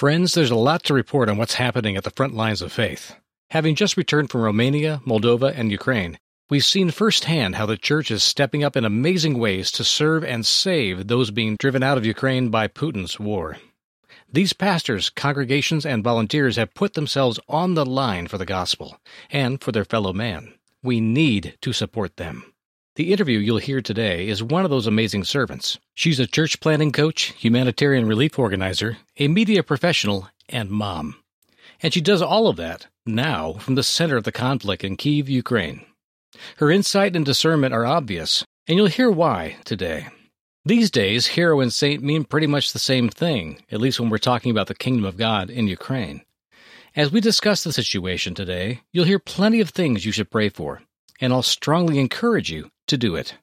Friends, there's a lot to report on what's happening at the front lines of faith. Having just returned from Romania, Moldova, and Ukraine, we've seen firsthand how the church is stepping up in amazing ways to serve and save those being driven out of Ukraine by Putin's war. These pastors, congregations, and volunteers have put themselves on the line for the gospel and for their fellow man. We need to support them. The interview you'll hear today is one of those amazing servants. She's a church planting coach, humanitarian relief organizer, a media professional, and mom. And she does all of that now from the center of the conflict in Kyiv, Ukraine. Her insight and discernment are obvious, and you'll hear why today. These days, hero and saint mean pretty much the same thing, at least when we're talking about the kingdom of God in Ukraine. As we discuss the situation today, you'll hear plenty of things you should pray for, and I'll strongly encourage you to do it.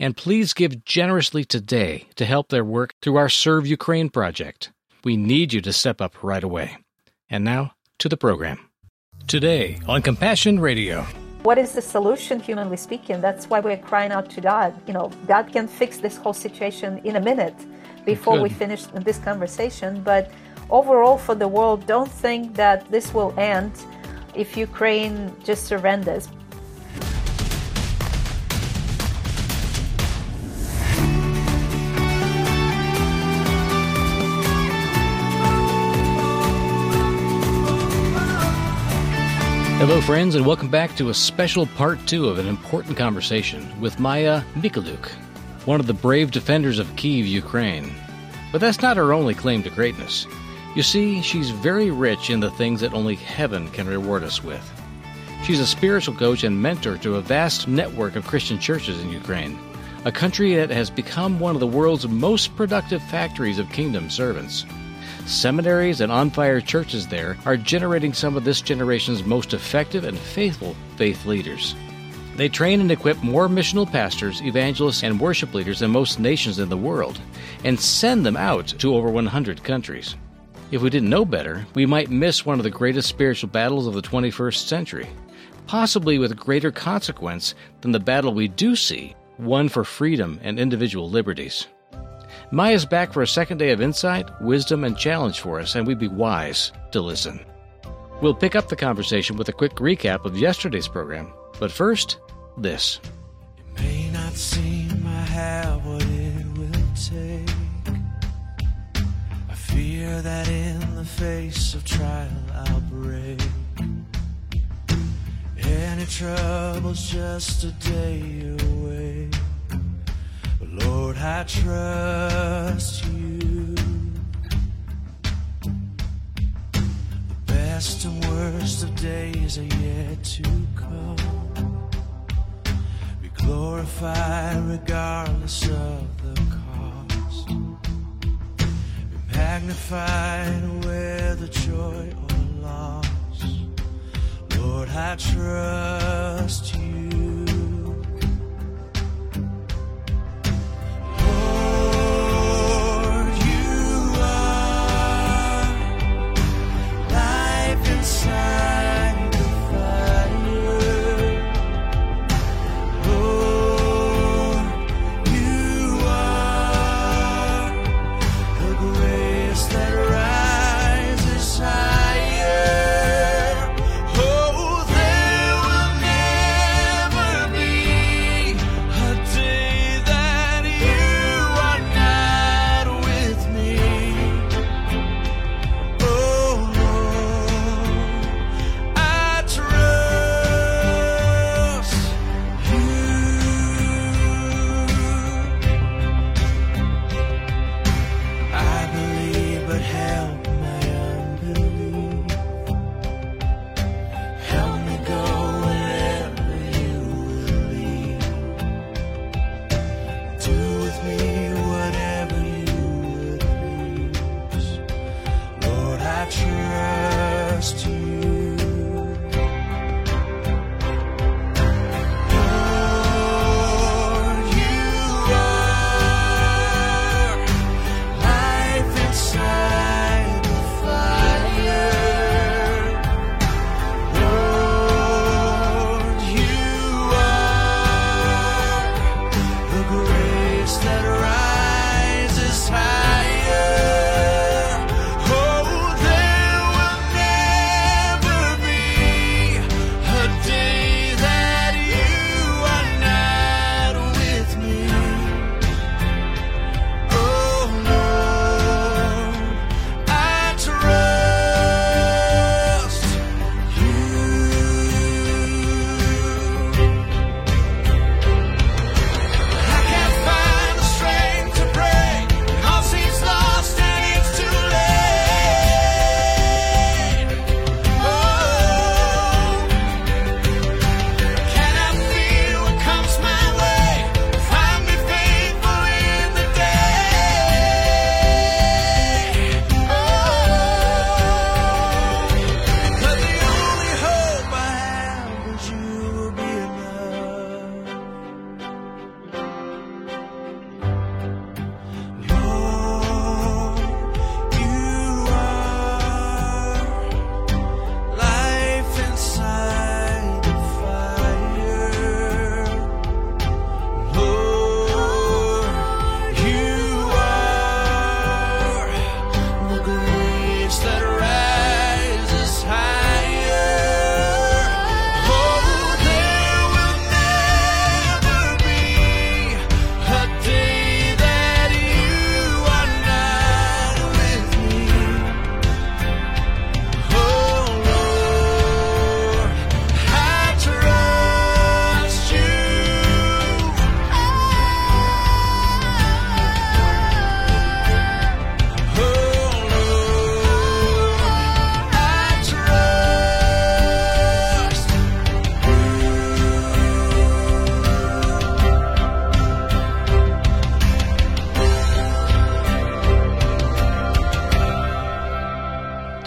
And please give generously today to help their work through our Serve Ukraine project. We need you to step up right away. And now, to the program. Today on Compassion Radio. What is the solution, humanly speaking? That's why we're crying out to God. You know, God can fix this whole situation in a minute before we finish this conversation. But overall, for the world, don't think that this will end if Ukraine just surrenders. Hello, friends, and welcome back to a special part two of an important conversation with Maya Mikuluk, one of the brave defenders of Kyiv, Ukraine. But that's not her only claim to greatness. You see, she's very rich in the things that only heaven can reward us with. She's a spiritual coach and mentor to a vast network of Christian churches in Ukraine, a country that has become one of the world's most productive factories of kingdom servants. Seminaries and on-fire churches there are generating some of this generation's most effective and faithful faith leaders. They train and equip more missional pastors, evangelists, and worship leaders than most nations in the world, and send them out to over 100 countries. If we didn't know better, we might miss one of the greatest spiritual battles of the 21st century, possibly with greater consequence than the battle we do see, one for freedom and individual liberties. Maya's back for a second day of insight, wisdom, and challenge for us, and we'd be wise to listen. We'll pick up the conversation with a quick recap of yesterday's program, but first, this. It may not seem I have what it will take. I fear that in the face of trial I'll break. Any trouble's just a day away. Lord, I trust you. The best and worst of days are yet to come. Be glorified regardless of the cost. Be magnified whether joy or loss. Lord, I trust you.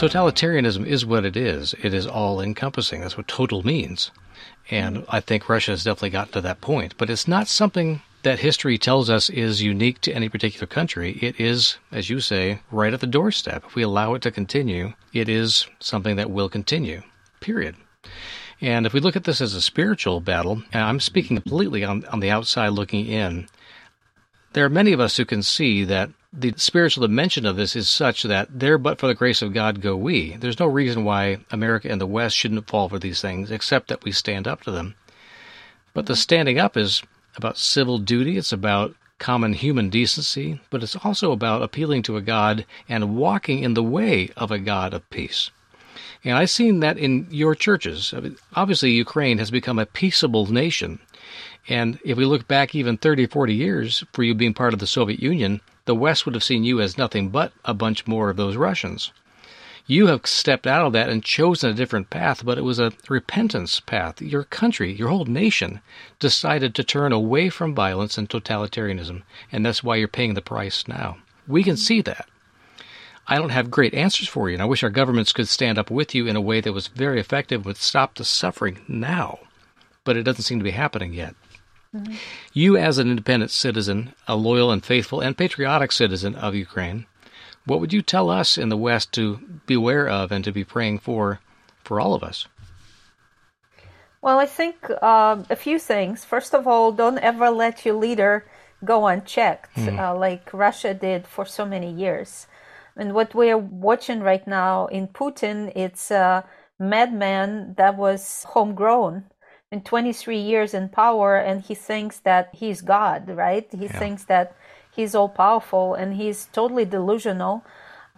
Totalitarianism is what it is. It is all-encompassing. That's what total means. And I think Russia has definitely gotten to that point. But it's not something that history tells us is unique to any particular country. It is, as you say, right at the doorstep. If we allow it to continue, it is something that will continue, period. And if we look at this as a spiritual battle, and I'm speaking completely on the outside looking in, there are many of us who can see that the spiritual dimension of this is such that there but for the grace of God go we. There's no reason why America and the West shouldn't fall for these things, except that we stand up to them. But the standing up is about civil duty, it's about common human decency, but it's also about appealing to a God and walking in the way of a God of peace. And I've seen that in your churches. I mean, obviously, Ukraine has become a peaceable nation. And if we look back even 30, 40 years for you being part of the Soviet Union, the West would have seen you as nothing but a bunch more of those Russians. You have stepped out of that and chosen a different path, but it was a repentance path. Your country, your whole nation, decided to turn away from violence and totalitarianism, and that's why you're paying the price now. We can see that. I don't have great answers for you, and I wish our governments could stand up with you in a way that was very effective, would stop the suffering now, but it doesn't seem to be happening yet. Mm-hmm. You, as an independent citizen, a loyal and faithful and patriotic citizen of Ukraine, what would you tell us in the West to beware of and to be praying for all of us? Well, I think a few things. First of all, don't ever let your leader go unchecked, like Russia did for so many years. And what we're watching right now in Putin, it's a madman that was homegrown in 23 years in power, and he thinks that he's God, right? He thinks that he's all-powerful, and he's totally delusional.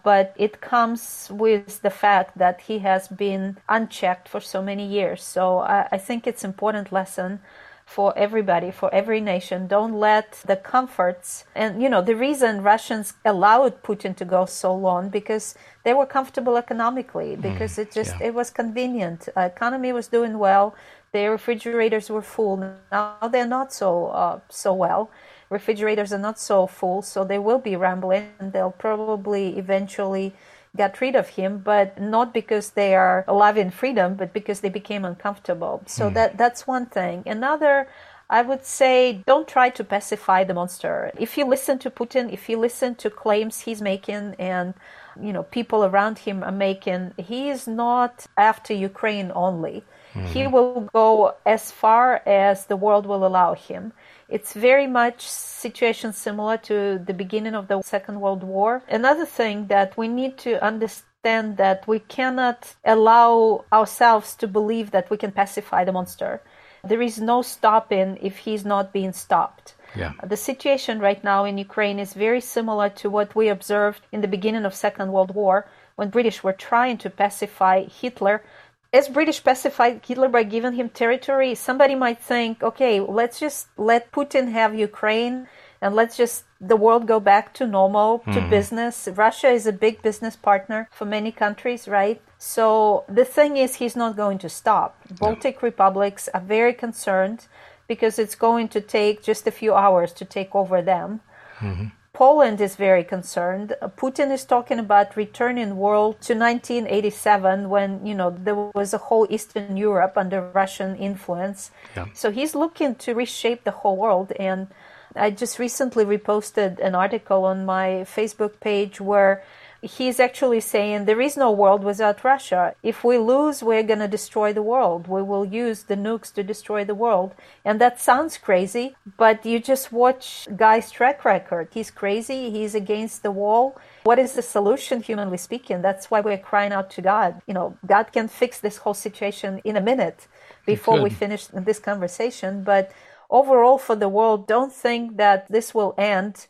But it comes with the fact that he has been unchecked for so many years. So I think it's an important lesson for everybody, for every nation. Don't let the comforts, and you know, the reason Russians allowed Putin to go so long, because they were comfortable economically, because it was convenient. Economy was doing well, their refrigerators were full. Now they're not so well. Refrigerators are not so full, so they will be rambling, and they'll probably eventually got rid of him, but not because they are loving freedom, but because they became uncomfortable. So that's one thing. Another, I would say, don't try to pacify the monster. If you listen to Putin, if you listen to claims he's making and people around him are making, he is not after Ukraine only. Mm-hmm. He will go as far as the world will allow him. It's very much situation similar to the beginning of the Second World War. Another thing that we need to understand that we cannot allow ourselves to believe that we can pacify the monster. There is no stopping if he's not being stopped. Yeah. The situation right now in Ukraine is very similar to what we observed in the beginning of Second World War when British were trying to pacify Hitler. As British pacified Hitler by giving him territory, somebody might think, okay, let's just let Putin have Ukraine and let's just the world go back to normal, to business. Russia is a big business partner for many countries, right? So the thing is, he's not going to stop. Baltic republics are very concerned because it's going to take just a few hours to take over them. Mm-hmm. Poland is very concerned. Putin is talking about returning world to 1987 when, there was a whole Eastern Europe under Russian influence. Yeah. So he's looking to reshape the whole world. And I just recently reposted an article on my Facebook page where he's actually saying there is no world without Russia. If we lose, we're going to destroy the world. We will use the nukes to destroy the world. And that sounds crazy, but you just watch Guy's track record. He's crazy. He's against the wall. What is the solution, humanly speaking? That's why we're crying out to God. God can fix this whole situation in a minute before we finish this conversation. But overall, for the world, don't think that this will end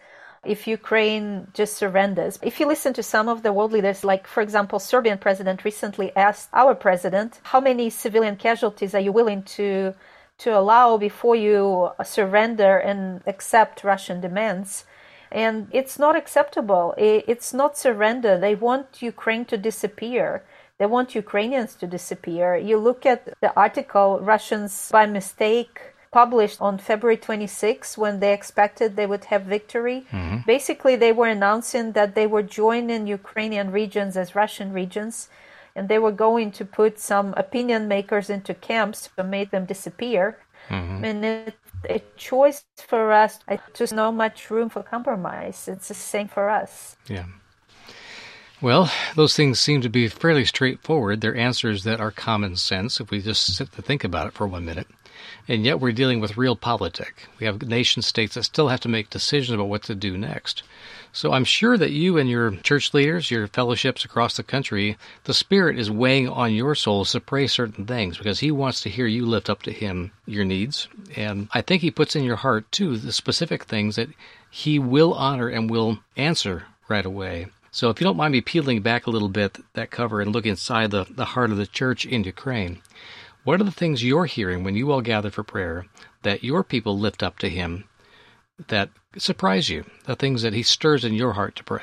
if Ukraine just surrenders. If you listen to some of the world leaders, like, for example, Serbian president recently asked our president, how many civilian casualties are you willing to allow before you surrender and accept Russian demands? And it's not acceptable. It's not surrender. They want Ukraine to disappear. They want Ukrainians to disappear. You look at the article, Russians by mistake published on February 26 when they expected they would have victory. Mm-hmm. Basically, they were announcing that they were joining Ukrainian regions as Russian regions, and they were going to put some opinion makers into camps to make them disappear. Mm-hmm. And it's a choice for us. There's not much room for compromise. It's the same for us. Yeah. Well, those things seem to be fairly straightforward. They're answers that are common sense if we just sit to think about it for 1 minute. And yet we're dealing with real politics. We have nation states that still have to make decisions about what to do next. So I'm sure that you and your church leaders, your fellowships across the country, the Spirit is weighing on your souls to pray certain things because He wants to hear you lift up to Him your needs. And I think He puts in your heart, too, the specific things that He will honor and will answer right away. So if you don't mind me peeling back a little bit that cover and look inside the heart of the church in Ukraine, what are the things you're hearing when you all gather for prayer that your people lift up to Him that surprise you, the things that He stirs in your heart to pray?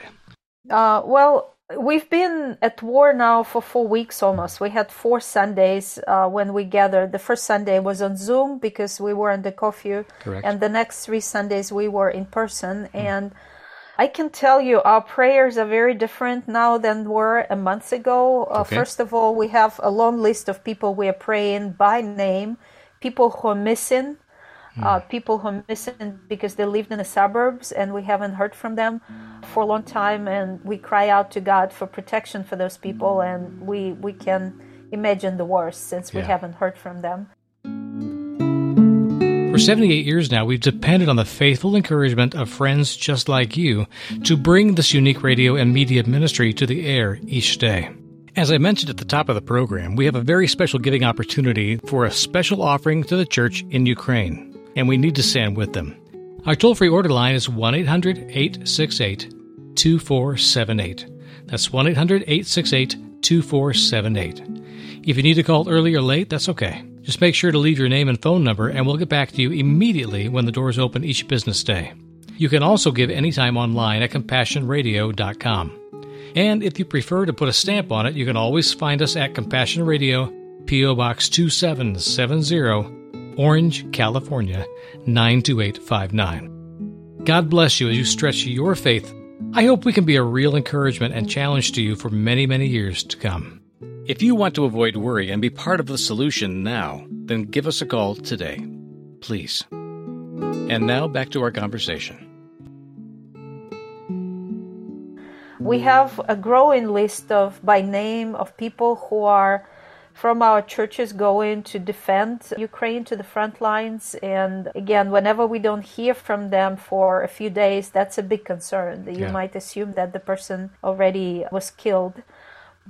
Well, we've been at war now for 4 weeks almost. We had 4 Sundays when we gathered. The first Sunday was on Zoom because we were under curfew. Correct. And the next 3 Sundays we were in person. Mm. And I can tell you our prayers are very different now than were a month ago. Okay. First of all, we have a long list of people we are praying by name, people who are missing, because they lived in the suburbs and we haven't heard from them for a long time. And we cry out to God for protection for those people. And we can imagine the worst since we haven't heard from them. For 78 years now, we've depended on the faithful encouragement of friends just like you to bring this unique radio and media ministry to the air each day. As I mentioned at the top of the program, we have a very special giving opportunity for a special offering to the church in Ukraine, and we need to stand with them. Our toll-free order line is 1-800-868-2478. That's 1-800-868-2478. If you need to call early or late, that's okay. Just make sure to leave your name and phone number, and we'll get back to you immediately when the doors open each business day. You can also give anytime online at CompassionRadio.com. And if you prefer to put a stamp on it, you can always find us at Compassion Radio, P.O. Box 2770, Orange, California, 92859. God bless you as you stretch your faith. I hope we can be a real encouragement and challenge to you for many, many years to come. If you want to avoid worry and be part of the solution now, then give us a call today, please. And now back to our conversation. We have a growing list of, by name, of people who are from our churches going to defend Ukraine to the front lines. And again, whenever we don't hear from them for a few days, that's a big concern. You might assume that the person already was killed.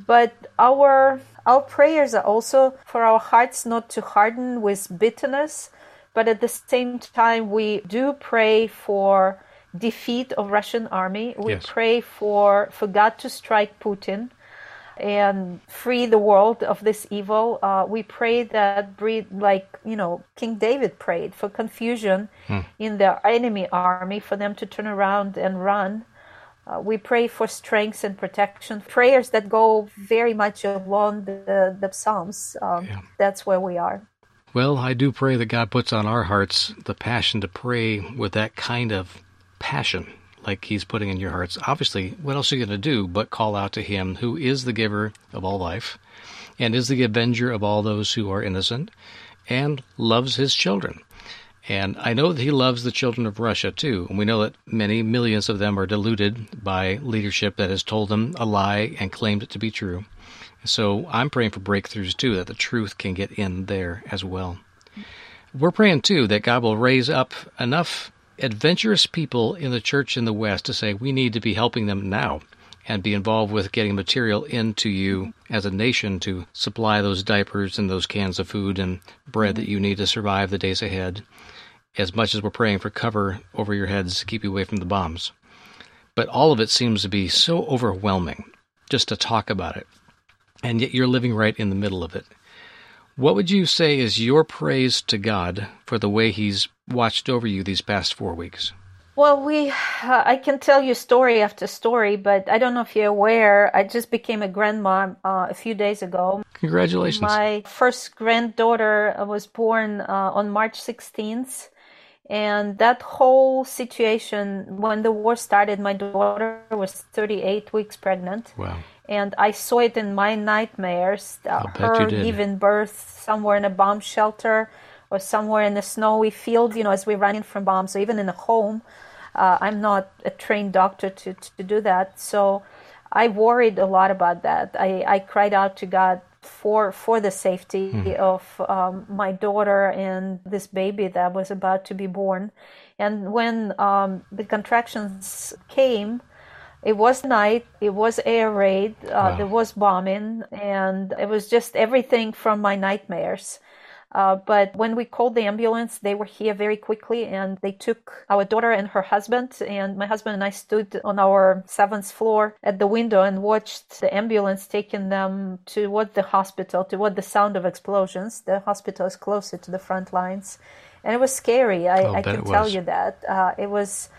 But our prayers are also for our hearts not to harden with bitterness, but at the same time we do pray for defeat of Russian army. We pray for God to strike Putin and free the world of this evil. We pray that, King David prayed for confusion in the enemy army, for them to turn around and run. We pray for strength and protection, prayers that go very much along the Psalms. That's where we are. Well, I do pray that God puts on our hearts the passion to pray with that kind of passion like He's putting in your hearts. Obviously, what else are you going to do but call out to Him who is the giver of all life and is the avenger of all those who are innocent and loves His children. And I know that He loves the children of Russia, too. And we know that many millions of them are deluded by leadership that has told them a lie and claimed it to be true. So I'm praying for breakthroughs, too, that the truth can get in there as well. We're praying, too, that God will raise up enough adventurous people in the church in the West to say we need to be helping them now and be involved with getting material into you as a nation to supply those diapers and those cans of food and bread that you need to survive the days ahead, as much as we're praying for cover over your heads to keep you away from the bombs. But all of it seems to be so overwhelming just to talk about it, and yet you're living right in the middle of it. What would you say is your praise to God for the way He's watched over you these past 4 weeks? Well, I can tell you story after story, but I don't know if you're aware, I just became a grandma a few days ago. Congratulations. My first granddaughter was born on March 16th. And that whole situation, when the war started, my daughter was 38 weeks pregnant. Wow. And I saw it in my nightmares, her giving birth somewhere in a bomb shelter or somewhere in a snowy field, you know, as we're running from bombs, or even in a home. I'm not a trained doctor to do that. So I worried a lot about that. I cried out to God for the safety of my daughter and this baby that was about to be born. And when the contractions came, it was night, it was air raid, wow. There was bombing, and it was just everything from my nightmares. But when we called the ambulance, they were here very quickly, and they took our daughter and her husband, and my husband and I stood on our 7th floor at the window and watched the ambulance taking them toward the hospital, toward the sound of explosions. The hospital is closer to the front lines, and it was scary. I can tell you that. It was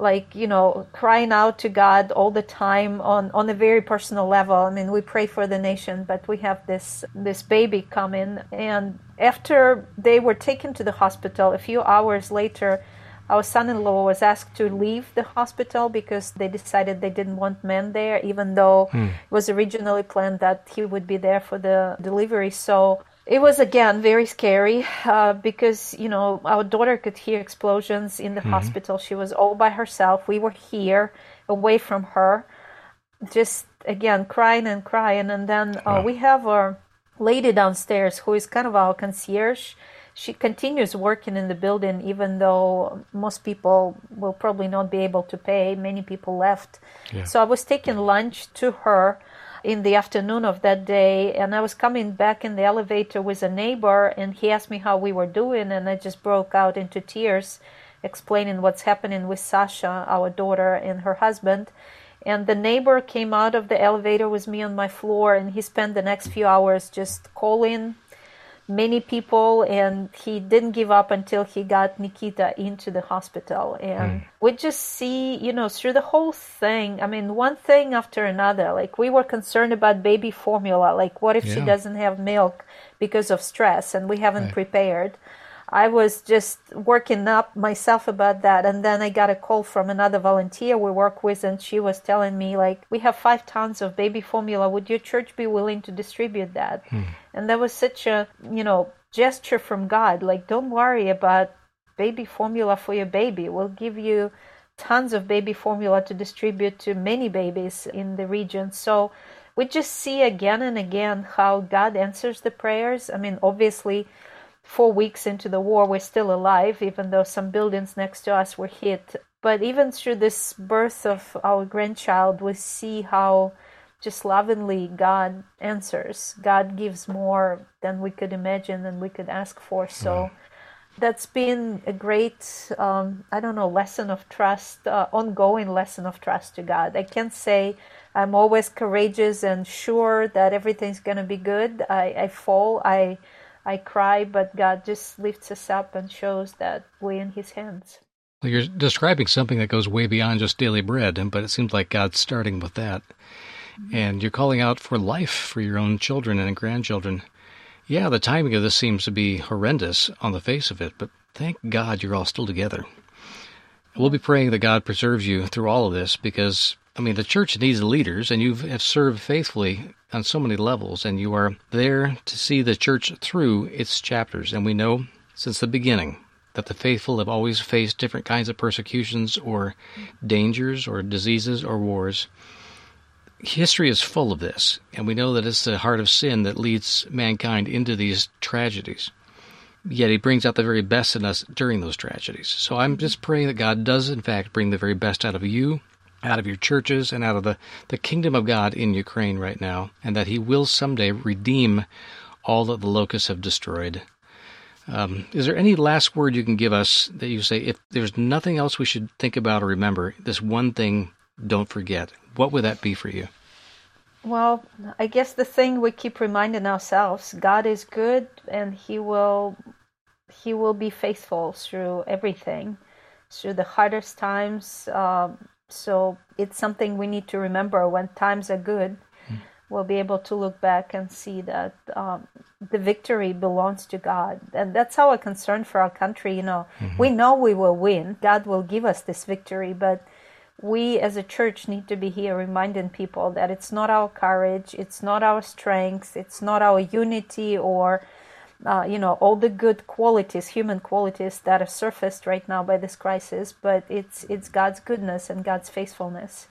like, you know, crying out to God all the time on a very personal level. I mean, we pray for the nation, but we have this baby coming. And after they were taken to the hospital, a few hours later, our son-in-law was asked to leave the hospital because they decided they didn't want men there, even though it was originally planned that he would be there for the delivery. So it was, again, very scary because, you know, our daughter could hear explosions in the hospital. She was all by herself. We were here, away from her, just, again, crying. And then we have our lady downstairs who is kind of our concierge. She continues working in the building, even though most people will probably not be able to pay. Many people left. Yeah. So I was taking lunch to her in the afternoon of that day, and I was coming back in the elevator with a neighbor, and he asked me how we were doing, and I just broke out into tears, explaining what's happening with Sasha, our daughter, and her husband. And the neighbor came out of the elevator with me on my floor, and he spent the next few hours just calling many people, and he didn't give up until he got Nikita into the hospital. And we just see, you know, through the whole thing, I mean, one thing after another. Like, we were concerned about baby formula, like, what if she doesn't have milk because of stress and we haven't prepared. I was just working up myself about that, and then I got a call from another volunteer we work with, and she was telling me, like, we have 5 tons of baby formula, would your church be willing to distribute that? And that was such a, you know, gesture from God, like, don't worry about baby formula for your baby. We'll give you tons of baby formula to distribute to many babies in the region. So we just see again and again how God answers the prayers. I mean, obviously, 4 weeks into the war, we're still alive, even though some buildings next to us were hit. But even through this birth of our grandchild, we see how just lovingly God answers. God gives more than we could imagine and we could ask for. So that's been a great, lesson of trust, ongoing lesson of trust to God. I can't say I'm always courageous and sure that everything's going to be good. I fall, I cry, but God just lifts us up and shows that we're in His hands. Well, you're describing something that goes way beyond just daily bread, but it seems like God's starting with that. And you're calling out for life for your own children and grandchildren. Yeah, the timing of this seems to be horrendous on the face of it, but thank God you're all still together. We'll be praying that God preserves you through all of this because, I mean, the church needs leaders, and you have served faithfully on so many levels, and you are there to see the church through its chapters. And we know since the beginning that the faithful have always faced different kinds of persecutions or dangers or diseases or wars. History is full of this, and we know that it's the heart of sin that leads mankind into these tragedies. Yet He brings out the very best in us during those tragedies. So I'm just praying that God does, in fact, bring the very best out of you, out of your churches, and out of the kingdom of God in Ukraine right now, and that He will someday redeem all that the locusts have destroyed. Is there any last word you can give us that you say, if there's nothing else we should think about or remember, this one thing don't forget? What would that be for you? Well, I guess the thing we keep reminding ourselves, God is good, and He will be faithful through everything. through the hardest times. So it's something we need to remember when times are good. We'll be able to look back and see that the victory belongs to God. And that's our concern for our country, you know. Mm-hmm. We know we will win. God will give us this victory. But we as a church need to be here reminding people that it's not our courage, it's not our strength, it's not our unity or, you know, all the good qualities, human qualities that are surfaced right now by this crisis. But it's God's goodness and God's faithfulness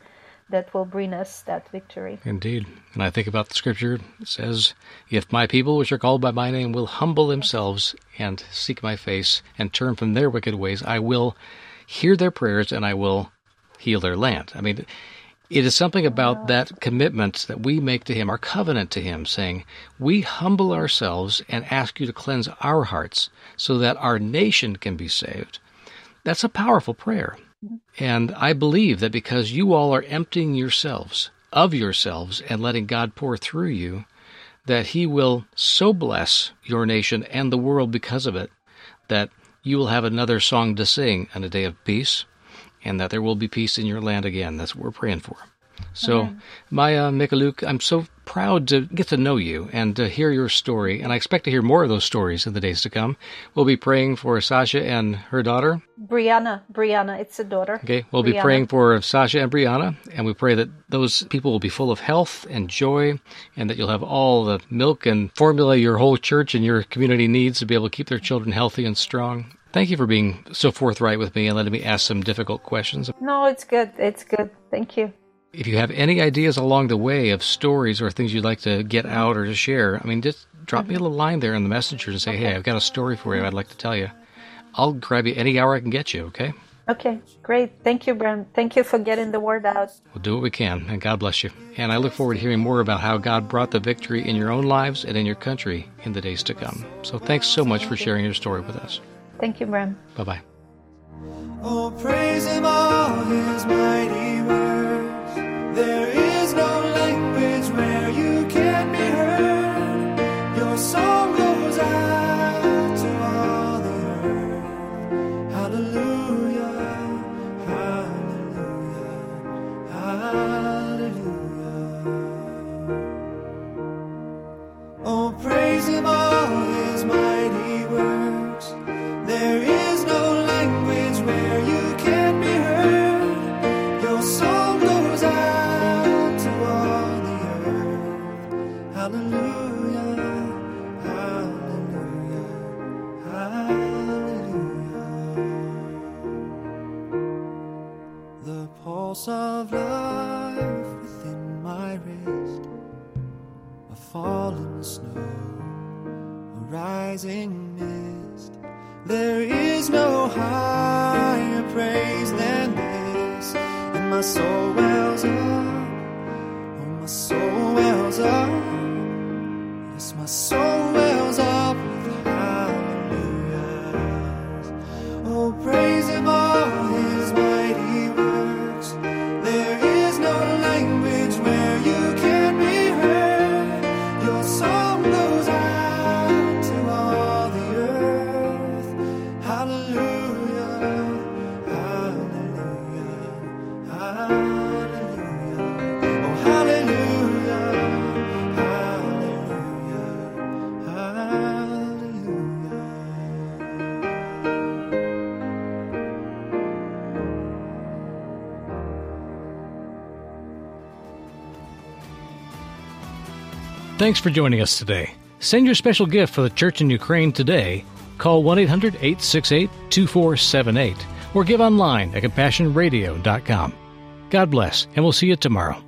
that will bring us that victory. Indeed. And I think about the scripture. It says, if my people, which are called by my name, will humble themselves and seek my face and turn from their wicked ways, I will hear their prayers and I will heal their land. I mean, it is something about that commitment that we make to him, our covenant to him, saying, we humble ourselves and ask you to cleanse our hearts so that our nation can be saved. That's a powerful prayer. And I believe that because you all are emptying yourselves of yourselves and letting God pour through you, that he will so bless your nation and the world because of it, that you will have another song to sing on a day of peace, and that there will be peace in your land again. That's what we're praying for. So, Amen. Maya Mikuluk, I'm so proud to get to know you and to hear your story, and I expect to hear more of those stories in the days to come. We'll be praying for Sasha and her daughter. Brianna, it's a daughter. Okay, we'll be praying for Sasha and Brianna, and we pray that those people will be full of health and joy, and that you'll have all the milk and formula your whole church and your community needs to be able to keep their children healthy and strong. Thank you for being so forthright with me and letting me ask some difficult questions. No, it's good. It's good. Thank you. If you have any ideas along the way of stories or things you'd like to get out or to share, I mean, just drop me a little line there in the messenger and say, hey, I've got a story for you I'd like to tell you. I'll grab you any hour I can get you, okay? Okay, great. Thank you, Bram. Thank you for getting the word out. We'll do what we can, and God bless you. And I look forward to hearing more about how God brought the victory in your own lives and in your country in the days to come. So thanks so much for sharing your story with us. Thank you, Bram. Bye-bye. Oh, praise him, all his mighty word. There is no language where you can be heard. Your song goes out to all the earth. Hallelujah, hallelujah, hallelujah. Oh, praise him, all his mighty works. There is no language where you can be heard. Your song goes out. Hallelujah, hallelujah, hallelujah. The pulse of life within my wrist, a falling snow, a rising mist. There is no higher praise than this, and my soul wells up, oh my soul wells up. Yes, my soul wells up with hallelujahs. Oh, praise him, all his mighty works. There is no language where you can be heard. Your song goes out to all the earth. Hallelujah, hallelujah, hallelujah. Thanks for joining us today. Send your special gift for the Church in Ukraine today. Call 1-800-868-2478 or give online at CompassionRadio.com. God bless, and we'll see you tomorrow.